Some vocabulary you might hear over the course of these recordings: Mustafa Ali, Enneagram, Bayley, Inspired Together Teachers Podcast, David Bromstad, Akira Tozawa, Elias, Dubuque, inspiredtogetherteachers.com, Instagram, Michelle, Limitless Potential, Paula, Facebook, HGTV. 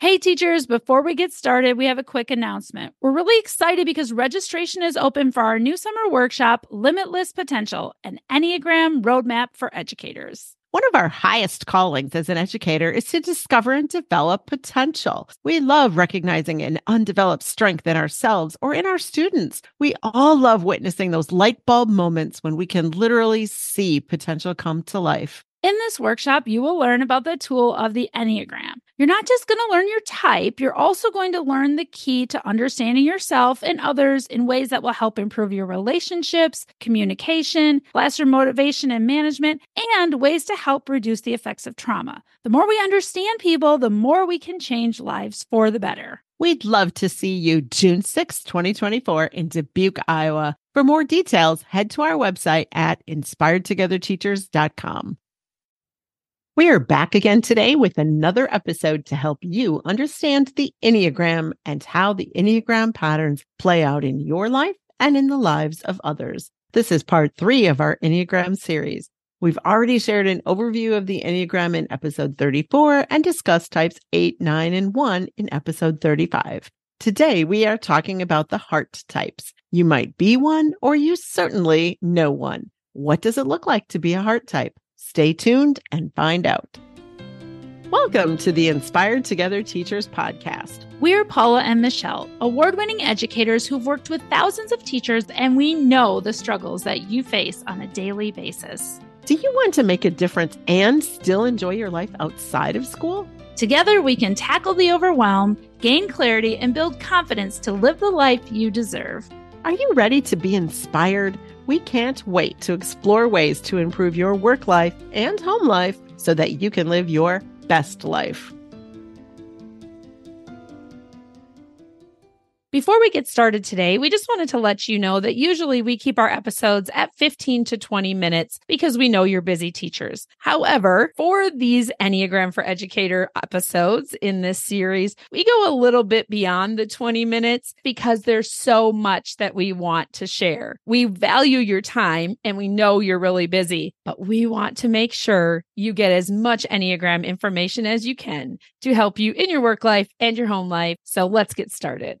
Hey teachers, before we get started, we have a quick announcement. We're really excited because registration is open for our new summer workshop, Limitless Potential, an Enneagram roadmap for educators. One of our highest callings as an educator is to discover and develop potential. We love recognizing an undeveloped strength in ourselves or in our students. We all love witnessing those light bulb moments when we can literally see potential come to life. In this workshop, you will learn about the tool of the Enneagram. You're not just going to learn your type, you're also going to learn the key to understanding yourself and others in ways that will help improve your relationships, communication, classroom motivation and management, and ways to help reduce the effects of trauma. The more we understand people, the more we can change lives for the better. We'd love to see you June 6, 2024 in Dubuque, Iowa. For more details, head to our website at inspiredtogetherteachers.com. We are back again today with another episode to help you understand the Enneagram and how the Enneagram patterns play out in your life and in the lives of others. This is part 3 of our Enneagram series. We've already shared an overview of the Enneagram in episode 34 and discussed types 8, 9, and 1 in episode 35. Today, we are talking about the heart types. You might be one or you certainly know one. What does it look like to be a heart type? Stay tuned and find out. Welcome to the Inspired Together Teachers Podcast. We're Paula and Michelle, award-winning educators who've worked with thousands of teachers, and we know the struggles that you face on a daily basis. Do you want to make a difference and still enjoy your life outside of school? Together, we can tackle the overwhelm, gain clarity, and build confidence to live the life you deserve. Are you ready to be inspired? We can't wait to explore ways to improve your work life and home life so that you can live your best life. Before we get started today, we just wanted to let you know that usually we keep our episodes at 15 to 20 minutes because we know you're busy teachers. However, for these Enneagram for Educator episodes in this series, we go a little bit beyond the 20 minutes because there's so much that we want to share. We value your time and we know you're really busy, but we want to make sure you get as much Enneagram information as you can to help you in your work life and your home life. So let's get started.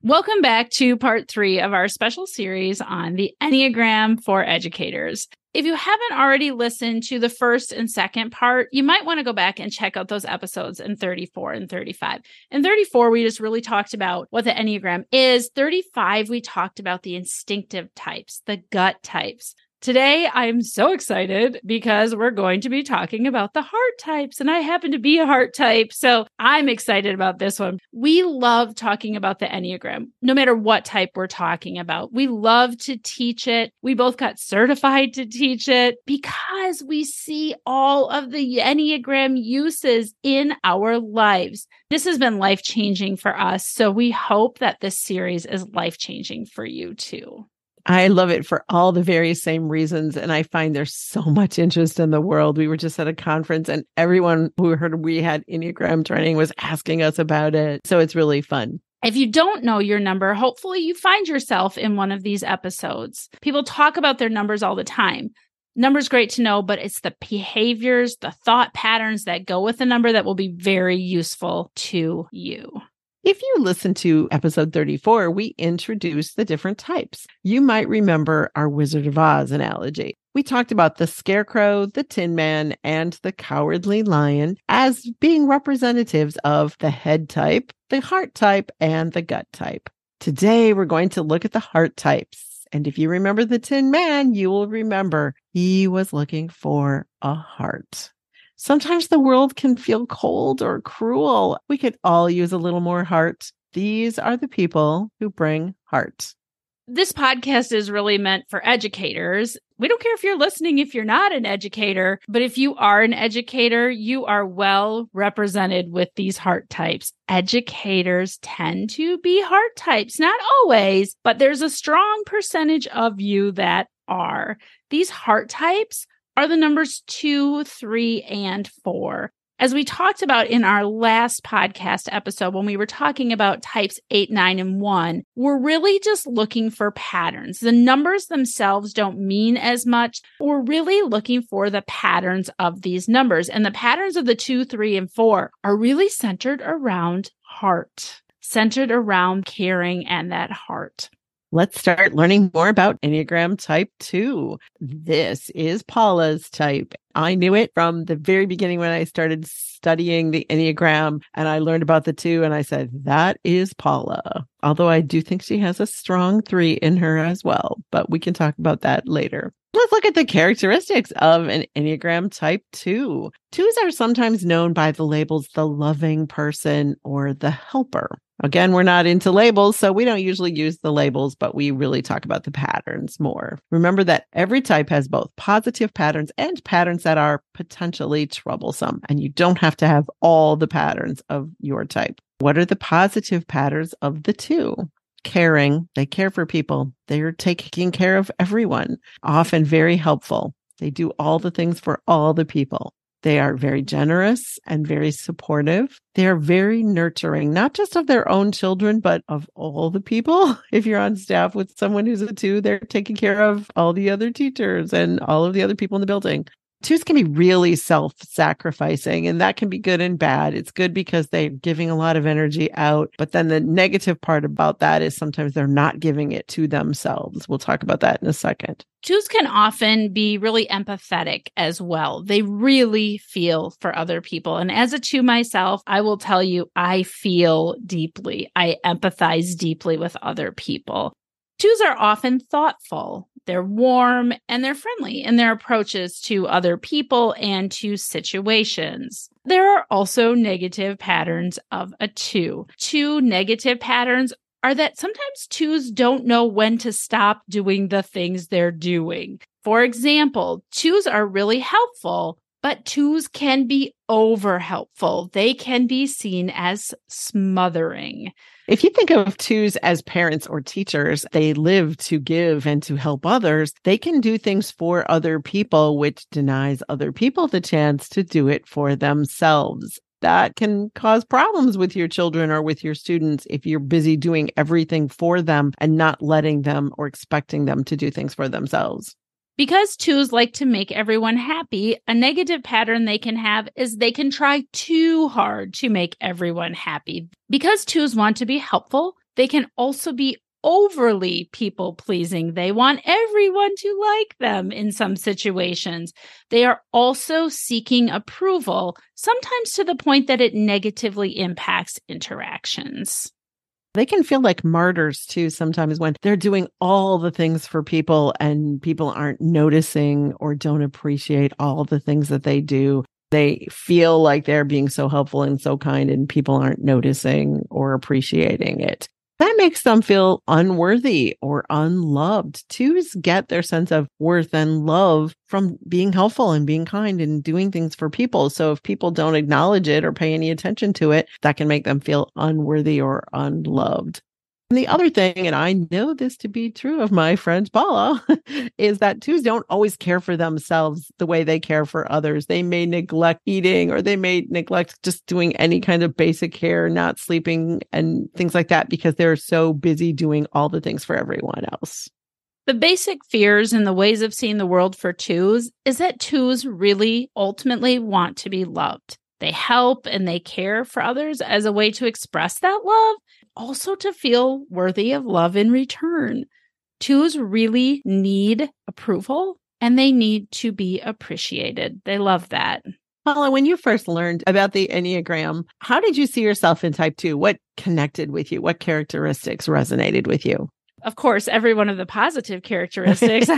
Welcome back to part 3 of our special series on the Enneagram for Educators. If you haven't already listened to the first and second part, you might want to go back and check out those episodes in 34 and 35. In 34, we just really talked about what the Enneagram is. 35, we talked about the instinctive types, the gut types. Today, I'm so excited because we're going to be talking about the heart types, and I happen to be a heart type, so I'm excited about this one. We love talking about the Enneagram, no matter what type we're talking about. We love to teach it. We both got certified to teach it because we see all of the Enneagram uses in our lives. This has been life-changing for us, so we hope that this series is life-changing for you too. I love it for all the very same reasons. And I find there's so much interest in the world. We were just at a conference and everyone who heard we had Enneagram training was asking us about it. So it's really fun. If you don't know your number, hopefully you find yourself in one of these episodes. People talk about their numbers all the time. Numbers great to know, but it's the behaviors, the thought patterns that go with the number that will be very useful to you. If you listen to episode 34, we introduce the different types. You might remember our Wizard of Oz analogy. We talked about the Scarecrow, the Tin Man, and the Cowardly Lion as being representatives of the head type, the heart type, and the gut type. Today, we're going to look at the heart types. And if you remember the Tin Man, you will remember he was looking for a heart. Sometimes the world can feel cold or cruel. We could all use a little more heart. These are the people who bring heart. This podcast is really meant for educators. We don't care if you're listening, if you're not an educator, but if you are an educator, you are well represented with these heart types. Educators tend to be heart types, not always, but there's a strong percentage of you that are. These heart types are the numbers 2, 3, and 4. As we talked about in our last podcast episode, when we were talking about types 8, 9, and 1, we're really just looking for patterns. The numbers themselves don't mean as much. We're really looking for the patterns of these numbers. And the patterns of the 2, 3, and 4 are really centered around heart, centered around caring and that heart. Let's start learning more about Enneagram Type 2. This is Paula's type. I knew it from the very beginning when I started studying the Enneagram and I learned about the 2 and I said, that is Paula. Although I do think she has a strong 3 in her as well, but we can talk about that later. Let's look at the characteristics of an Enneagram Type 2. Twos are sometimes known by the labels the loving person or the helper. Again, we're not into labels, so we don't usually use the labels, but we really talk about the patterns more. Remember that every type has both positive patterns and patterns that are potentially troublesome, and you don't have to have all the patterns of your type. What are the positive patterns of the 2? Caring. They care for people. They're taking care of everyone. Often very helpful. They do all the things for all the people. They are very generous and very supportive. They are very nurturing, not just of their own children, but of all the people. If you're on staff with someone who's a 2, they're taking care of all the other teachers and all of the other people in the building. 2s can be really self-sacrificing, and that can be good and bad. It's good because they're giving a lot of energy out, but then the negative part about that is sometimes they're not giving it to themselves. We'll talk about that in a second. 2s can often be really empathetic as well. They really feel for other people. And as a 2 myself, I will tell you, I feel deeply. I empathize deeply with other people. 2s are often thoughtful. They're warm and they're friendly in their approaches to other people and to situations. There are also negative patterns of a 2. 2 negative patterns are that sometimes 2s don't know when to stop doing the things they're doing. For example, 2s are really helpful, but 2s can be over helpful. They can be seen as smothering. If you think of 2s as parents or teachers, they live to give and to help others. They can do things for other people, which denies other people the chance to do it for themselves. That can cause problems with your children or with your students if you're busy doing everything for them and not letting them or expecting them to do things for themselves. Because 2s like to make everyone happy, a negative pattern they can have is they can try too hard to make everyone happy. Because 2s want to be helpful, they can also be overly people-pleasing. They want everyone to like them in some situations. They are also seeking approval, sometimes to the point that it negatively impacts interactions. They can feel like martyrs too sometimes when they're doing all the things for people and people aren't noticing or don't appreciate all the things that they do. They feel like they're being so helpful and so kind and people aren't noticing or appreciating it. That makes them feel unworthy or unloved. 2s get their sense of worth and love from being helpful and being kind and doing things for people. So if people don't acknowledge it or pay any attention to it, that can make them feel unworthy or unloved. And the other thing, and I know this to be true of my friend Paula, is that 2s don't always care for themselves the way they care for others. They may neglect eating or they may neglect just doing any kind of basic care, not sleeping and things like that because they're so busy doing all the things for everyone else. The basic fears and the ways of seeing the world for 2s is that 2s really ultimately want to be loved. They help and they care for others as a way to express that love, also to feel worthy of love in return. 2s really need approval and they need to be appreciated. They love that. Paula, when you first learned about the Enneagram, how did you see yourself in Type 2? What connected with you? What characteristics resonated with you? Of course, every one of the positive characteristics.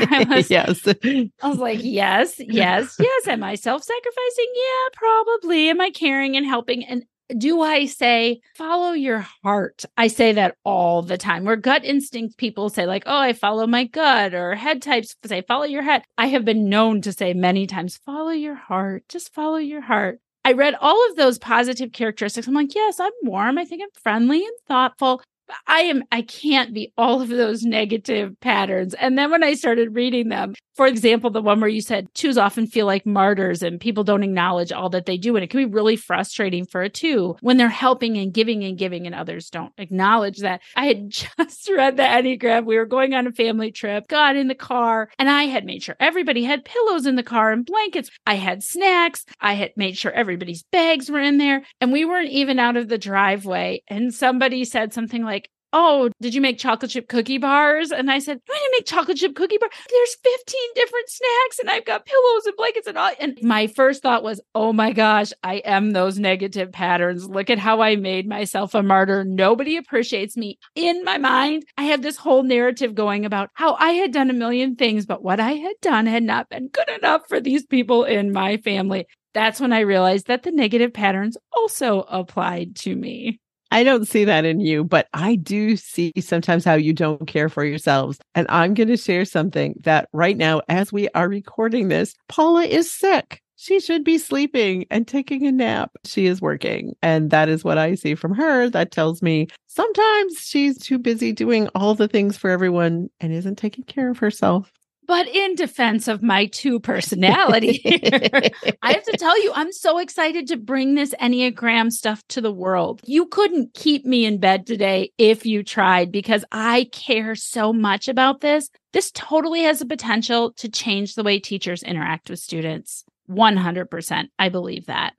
Yes. I was like, yes. Am I self-sacrificing? Yeah, probably. Am I caring and helping? And do I say, follow your heart? I say that all the time. Where gut instinct people say like, oh, I follow my gut, or head types say, follow your head. I have been known to say many times, follow your heart, just follow your heart. I read all of those positive characteristics. I'm like, yes, I'm warm. I think I'm friendly and thoughtful. I can't be all of those negative patterns. And then when I started reading them, for example, the one where you said twos often feel like martyrs and people don't acknowledge all that they do. And it can be really frustrating for a two when they're helping and giving and others don't acknowledge that. I had just read the Enneagram. We were going on a family trip, got in the car, and I had made sure everybody had pillows in the car and blankets. I had snacks. I had made sure everybody's bags were in there. And we weren't even out of the driveway. And somebody said something like, "Oh, did you make chocolate chip cookie bars?" And I said, "I didn't make chocolate chip cookie bars. There's 15 different snacks and I've got pillows and blankets and all." And my first thought was, oh my gosh, I am those negative patterns. Look at how I made myself a martyr. Nobody appreciates me. In my mind, I had this whole narrative going about how I had done a million things, but what I had done had not been good enough for these people in my family. That's when I realized that the negative patterns also applied to me. I don't see that in you, but I do see sometimes how you don't care for yourselves. And I'm going to share something that right now, as we are recording this, Paula is sick. She should be sleeping and taking a nap. She is working. And that is what I see from her. That tells me sometimes she's too busy doing all the things for everyone and isn't taking care of herself. But in defense of my two personality, I have to tell you, I'm so excited to bring this Enneagram stuff to the world. You couldn't keep me in bed today if you tried, because I care so much about this. This totally has the potential to change the way teachers interact with students. 100%. I believe that.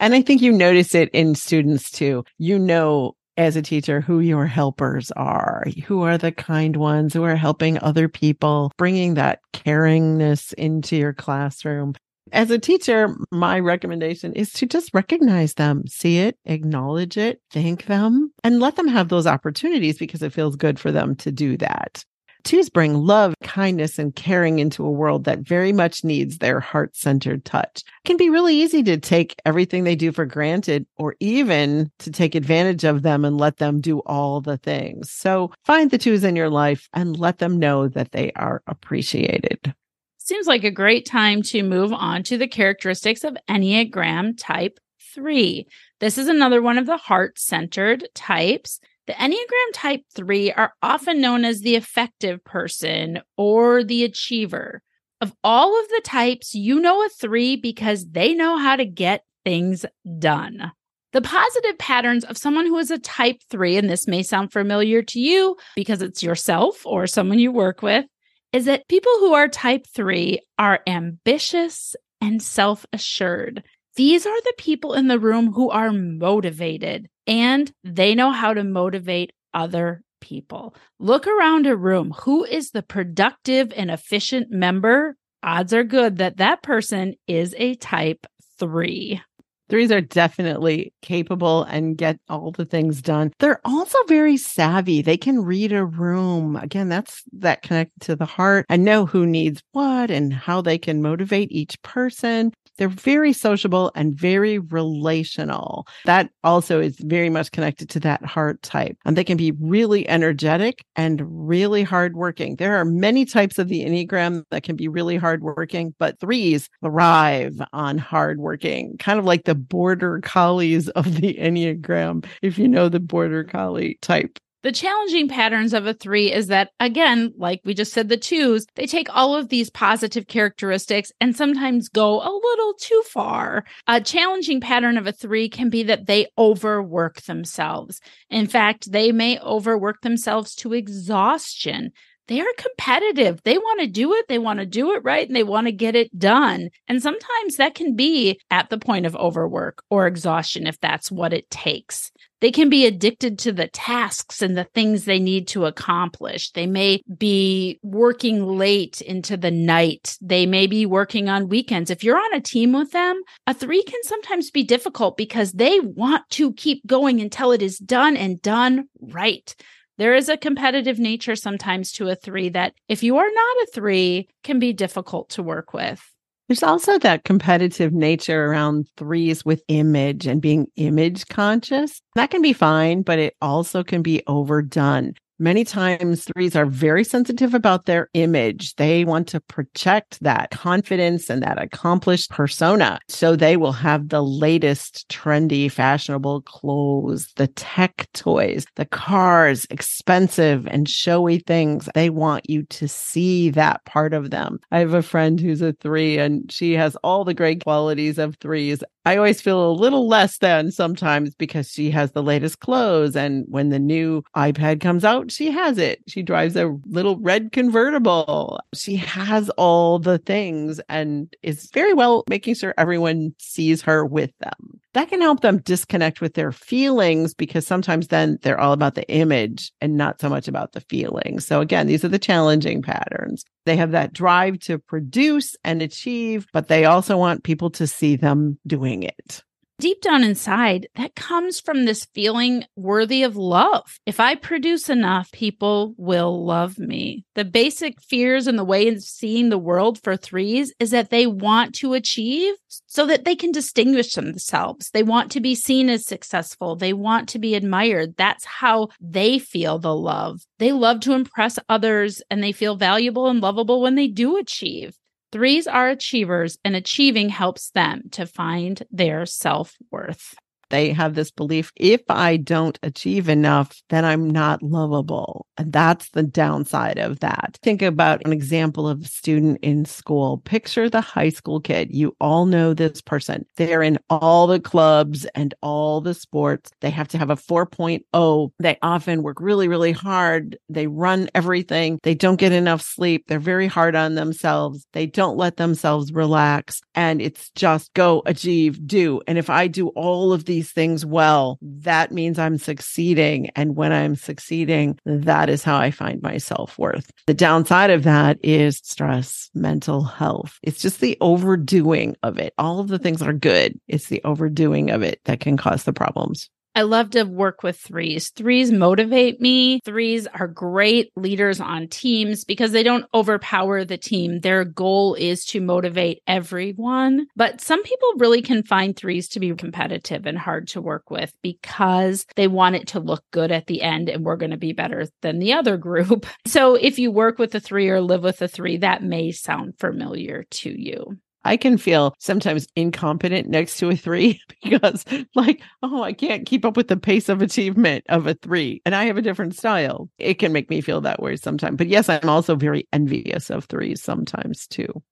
And I think you notice it in students too. You know, as a teacher, who your helpers are, who are the kind ones who are helping other people, bringing that caringness into your classroom. As a teacher, my recommendation is to just recognize them, see it, acknowledge it, thank them, and let them have those opportunities because it feels good for them to do that. Twos bring love, kindness, and caring into a world that very much needs their heart-centered touch. It can be really easy to take everything they do for granted or even to take advantage of them and let them do all the things. So find the twos in your life and let them know that they are appreciated. Seems like a great time to move on to the characteristics of Enneagram Type 3. This is another one of the heart-centered types. The Enneagram Type 3 are often known as the effective person or the achiever. Of all of the types, you know a 3 because they know how to get things done. The positive patterns of someone who is a Type 3, and this may sound familiar to you because it's yourself or someone you work with, is that people who are Type 3 are ambitious and self-assured. These are the people in the room who are motivated, and they know how to motivate other people. Look around a room. Who is the productive and efficient member? Odds are good that that person is a Type 3. Threes are definitely capable and get all the things done. They're also very savvy. They can read a room. Again, that connected to the heart and know who needs what and how they can motivate each person. They're very sociable and very relational. That also is very much connected to that heart type. And they can be really energetic and really hardworking. There are many types of the Enneagram that can be really hardworking, but threes thrive on hardworking, kind of like the border collies of the Enneagram, if you know the border collie type. The challenging patterns of a 3 is that, again, like we just said, the 2s, they take all of these positive characteristics and sometimes go a little too far. A challenging pattern of a 3 can be that they overwork themselves. In fact, they may overwork themselves to exhaustion. They are competitive. They want to do it. They want to do it right. And they want to get it done. And sometimes that can be at the point of overwork or exhaustion, if that's what it takes. They can be addicted to the tasks and the things they need to accomplish. They may be working late into the night. They may be working on weekends. If you're on a team with them, a 3 can sometimes be difficult because they want to keep going until it is done and done right. There is a competitive nature sometimes to a 3 that, if you are not a 3, can be difficult to work with. There's also that competitive nature around 3s with image and being image conscious. That can be fine, but it also can be overdone. Many times threes are very sensitive about their image. They want to protect that confidence and that accomplished persona. So they will have the latest trendy, fashionable clothes, the tech toys, the cars, expensive and showy things. They want you to see that part of them. I have a friend who's a three and she has all the great qualities of threes. I always feel a little less than sometimes because she has the latest clothes. And when the new iPad comes out, she has it. She drives a little red convertible. She has all the things and is very well making sure everyone sees her with them. That can help them disconnect with their feelings because sometimes then they're all about the image and not so much about the feelings. So again, these are the challenging patterns. They have that drive to produce and achieve, but they also want people to see them doing it. Deep down inside, that comes from this feeling worthy of love. If I produce enough, people will love me. The basic fears and the way of seeing the world for threes is that they want to achieve so that they can distinguish themselves. They want to be seen as successful. They want to be admired. That's how they feel the love. They love to impress others and they feel valuable and lovable when they do achieve. Threes are achievers, and achieving helps them to find their self-worth. They have this belief, if I don't achieve enough, then I'm not lovable. And that's the downside of that. Think about an example of a student in school. Picture the high school kid. You all know this person. They're in all the clubs and all the sports. They have to have a 4.0. They often work really, really hard. They run everything. They don't get enough sleep. They're very hard on themselves. They don't let themselves relax. And it's just go, achieve, do. And if I do all of these things well, that means I'm succeeding. And when I'm succeeding, that is how I find my self-worth. The downside of that is stress, mental health. It's just the overdoing of it. All of the things are good. It's the overdoing of it that can cause the problems. I love to work with threes. Threes motivate me. Threes are great leaders on teams because they don't overpower the team. Their goal is to motivate everyone. But some people really can find threes to be competitive and hard to work with because they want it to look good at the end and we're going to be better than the other group. So if you work with a three or live with a three, that may sound familiar to you. I can feel sometimes incompetent next to a three because like, oh, I can't keep up with the pace of achievement of a three. And I have a different style. It can make me feel that way sometimes. But yes, I'm also very envious of threes sometimes too.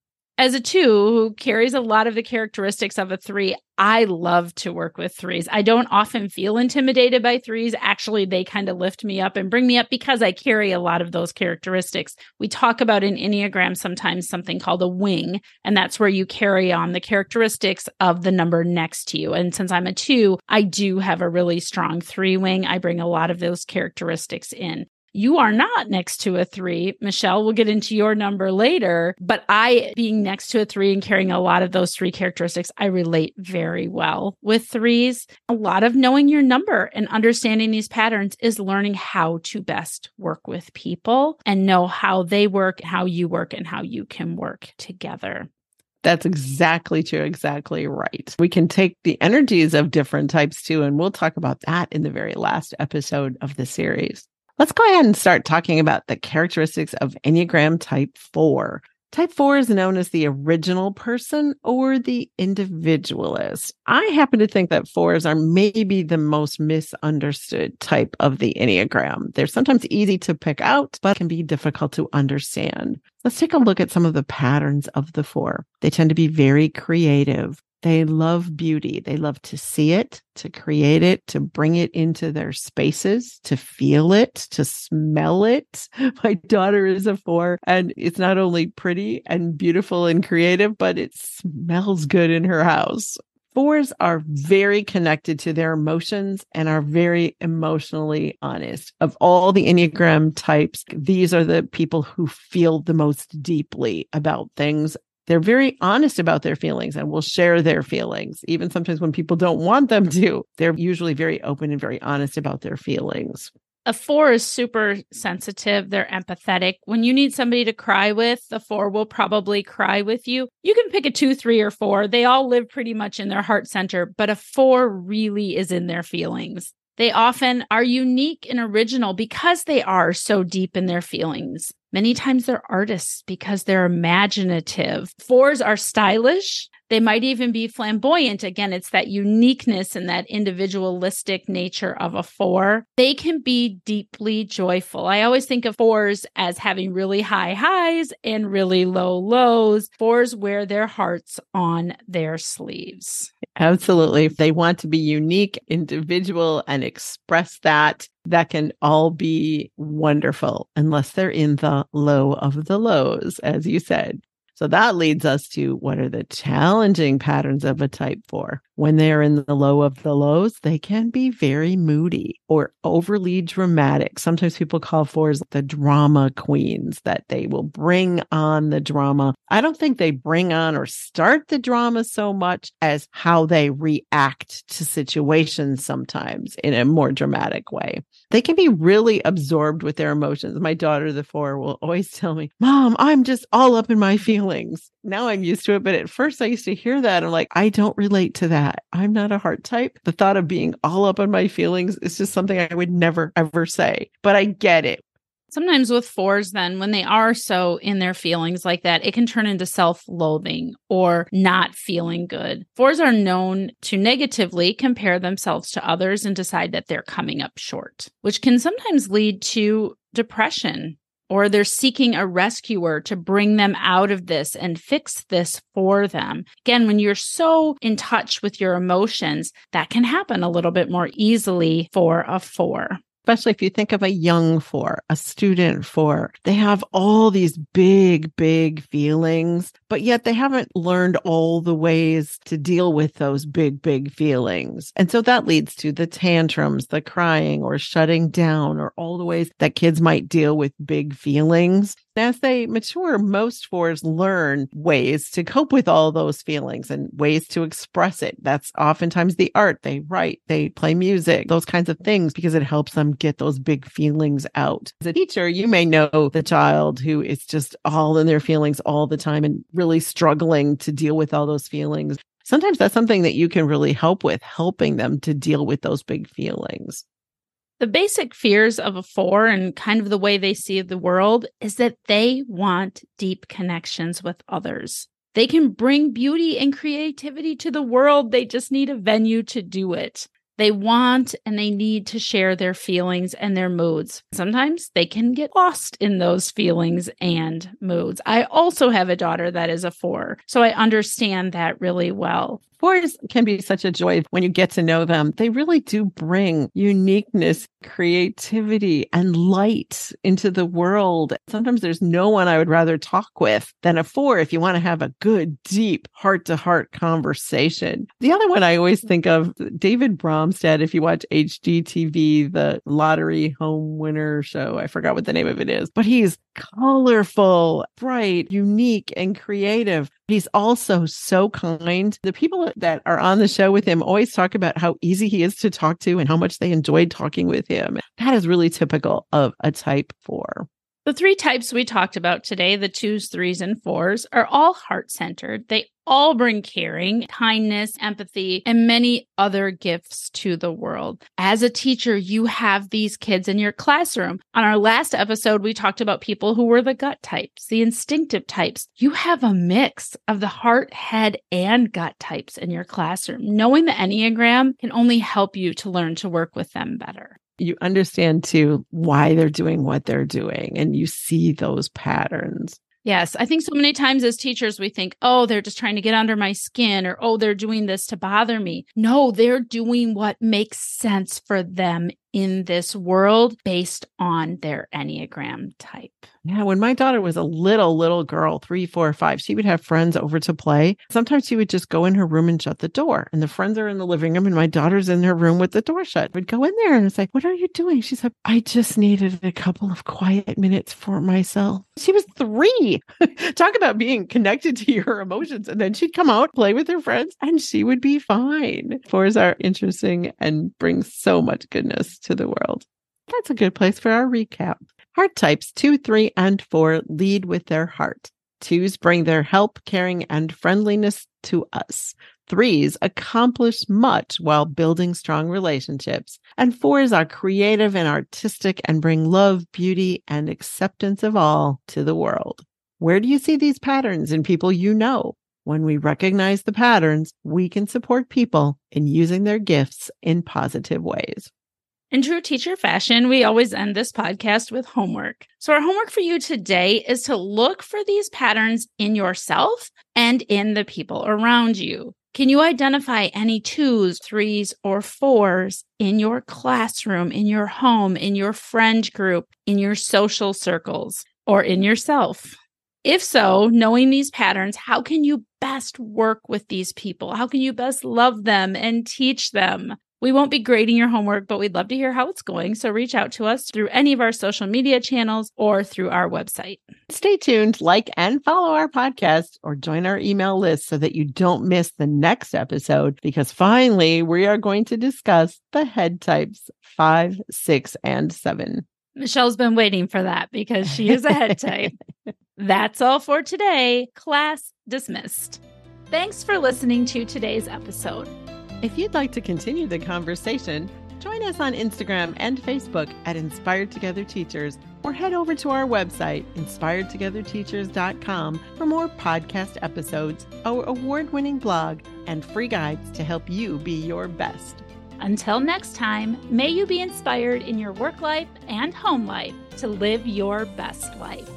As a two who carries a lot of the characteristics of a three, I love to work with threes. I don't often feel intimidated by threes. Actually, they kind of lift me up and bring me up because I carry a lot of those characteristics. We talk about in Enneagram sometimes something called a wing, and that's where you carry on the characteristics of the number next to you. And since I'm a two, I do have a really strong three wing. I bring a lot of those characteristics in. You are not next to a three. Michelle, we'll get into your number later, but I, being next to a three and carrying a lot of those three characteristics, I relate very well with threes. A lot of knowing your number and understanding these patterns is learning how to best work with people and know how they work, how you work, and how you can work together. That's exactly true. Exactly right. We can take the energies of different types too, and we'll talk about that in the very last episode of the series. Let's go ahead and start talking about the characteristics of Enneagram Type 4. Type 4 is known as the original person or the individualist. I happen to think that 4s are maybe the most misunderstood type of the Enneagram. They're sometimes easy to pick out, but can be difficult to understand. Let's take a look at some of the patterns of the 4. They tend to be very creative. They love beauty. They love to see it, to create it, to bring it into their spaces, to feel it, to smell it. My daughter is a four, and it's not only pretty and beautiful and creative, but it smells good in her house. Fours are very connected to their emotions and are very emotionally honest. Of all the Enneagram types, these are the people who feel the most deeply about things. They're very honest about their feelings and will share their feelings, even sometimes when people don't want them to. They're usually very open and very honest about their feelings. A four is super sensitive. They're empathetic. When you need somebody to cry with, the four will probably cry with you. You can pick a 2, 3, or 4. They all live pretty much in their heart center, but a four really is in their feelings. They often are unique and original because they are so deep in their feelings. Many times they're artists because they're imaginative. 4s are stylish. They might even be flamboyant. Again, it's that uniqueness and that individualistic nature of a 4. They can be deeply joyful. I always think of 4s as having really high highs and really low lows. 4s wear their hearts on their sleeves. Absolutely. They want to be unique, individual, and express that. That can all be wonderful unless they're in the low of the lows, as you said. So that leads us to what are the challenging patterns of a type 4. When they're in the low of the lows, they can be very moody or overly dramatic. Sometimes people call 4s the drama queens, that they will bring on the drama. I don't think they bring on or start the drama so much as how they react to situations sometimes in a more dramatic way. They can be really absorbed with their emotions. My daughter, the 4, will always tell me, Mom, I'm just all up in my feelings. Now I'm used to it. But at first I used to hear that. I'm like, I don't relate to that. I'm not a heart type. The thought of being all up in my feelings is just something I would never, ever say. But I get it. Sometimes with 4s, then, when they are so in their feelings like that, it can turn into self-loathing or not feeling good. 4s are known to negatively compare themselves to others and decide that they're coming up short, which can sometimes lead to depression, or they're seeking a rescuer to bring them out of this and fix this for them. Again, when you're so in touch with your emotions, that can happen a little bit more easily for a 4. Especially if you think of a young 4, a student 4, they have all these big, big feelings, but yet they haven't learned all the ways to deal with those big, big feelings. And so that leads to the tantrums, the crying or shutting down, or all the ways that kids might deal with big feelings. As they mature, most 4s learn ways to cope with all those feelings and ways to express it. That's oftentimes the art. They write, they play music, those kinds of things, because it helps them get those big feelings out. As a teacher, you may know the child who is just all in their feelings all the time and really struggling to deal with all those feelings. Sometimes that's something that you can really help with, helping them to deal with those big feelings. The basic fears of a 4 and kind of the way they see the world is that they want deep connections with others. They can bring beauty and creativity to the world. They just need a venue to do it. They want and they need to share their feelings and their moods. Sometimes they can get lost in those feelings and moods. I also have a daughter that is a 4, so I understand that really well. 4s can be such a joy when you get to know them. They really do bring uniqueness, creativity, and light into the world. Sometimes there's no one I would rather talk with than a 4 if you want to have a good, deep, heart-to-heart conversation. The other one I always think of, David Bromstad, if you watch HGTV, the lottery home winner show, I forgot what the name of it is, but he's colorful, bright, unique, and creative. He's also so kind. The people that are on the show with him always talk about how easy he is to talk to and how much they enjoyed talking with him. That is really typical of a type 4. The 3 types we talked about today, the 2s, 3s, and 4s, are all heart-centered. They all bring caring, kindness, empathy, and many other gifts to the world. As a teacher, you have these kids in your classroom. On our last episode, we talked about people who were the gut types, the instinctive types. You have a mix of the heart, head, and gut types in your classroom. Knowing the Enneagram can only help you to learn to work with them better. You understand, too, why they're doing what they're doing, and you see those patterns. Yes. I think so many times as teachers, we think, oh, they're just trying to get under my skin, or, oh, they're doing this to bother me. No, they're doing what makes sense for them in this world based on their Enneagram type. Yeah. When my daughter was a little girl, 3, 4, 5, she would have friends over to play. Sometimes she would just go in her room and shut the door, and the friends are in the living room and my daughter's in her room with the door shut. Would go in there and it's like, what are you doing? She said, I just needed a couple of quiet minutes for myself. She was 3. Talk about being connected to your emotions. And then she'd come out, play with her friends, and she would be fine. 4s are interesting and bring so much goodness to the world. That's a good place for our recap. Heart types 2, 3, and 4 lead with their heart. 2s bring their help, caring, and friendliness to us. Threes accomplish much while building strong relationships. And fours are creative and artistic and bring love, beauty, and acceptance of all to the world. Where do you see these patterns in people you know? When we recognize the patterns, we can support people in using their gifts in positive ways. In true teacher fashion, we always end this podcast with homework. So our homework for you today is to look for these patterns in yourself and in the people around you. Can you identify any 2s, 3s, or 4s in your classroom, in your home, in your friend group, in your social circles, or in yourself? If so, knowing these patterns, how can you best work with these people? How can you best love them and teach them? We won't be grading your homework, but we'd love to hear how it's going. So reach out to us through any of our social media channels or through our website. Stay tuned, like and follow our podcast or join our email list so that you don't miss the next episode, because finally we are going to discuss the head types 5, 6, and 7. Michelle's been waiting for that because she is a head type. That's all for today. Class dismissed. Thanks for listening to today's episode. If you'd like to continue the conversation, join us on Instagram and Facebook at Inspired Together Teachers, or head over to our website, inspiredtogetherteachers.com, for more podcast episodes, our award-winning blog, and free guides to help you be your best. Until next time, may you be inspired in your work life and home life to live your best life.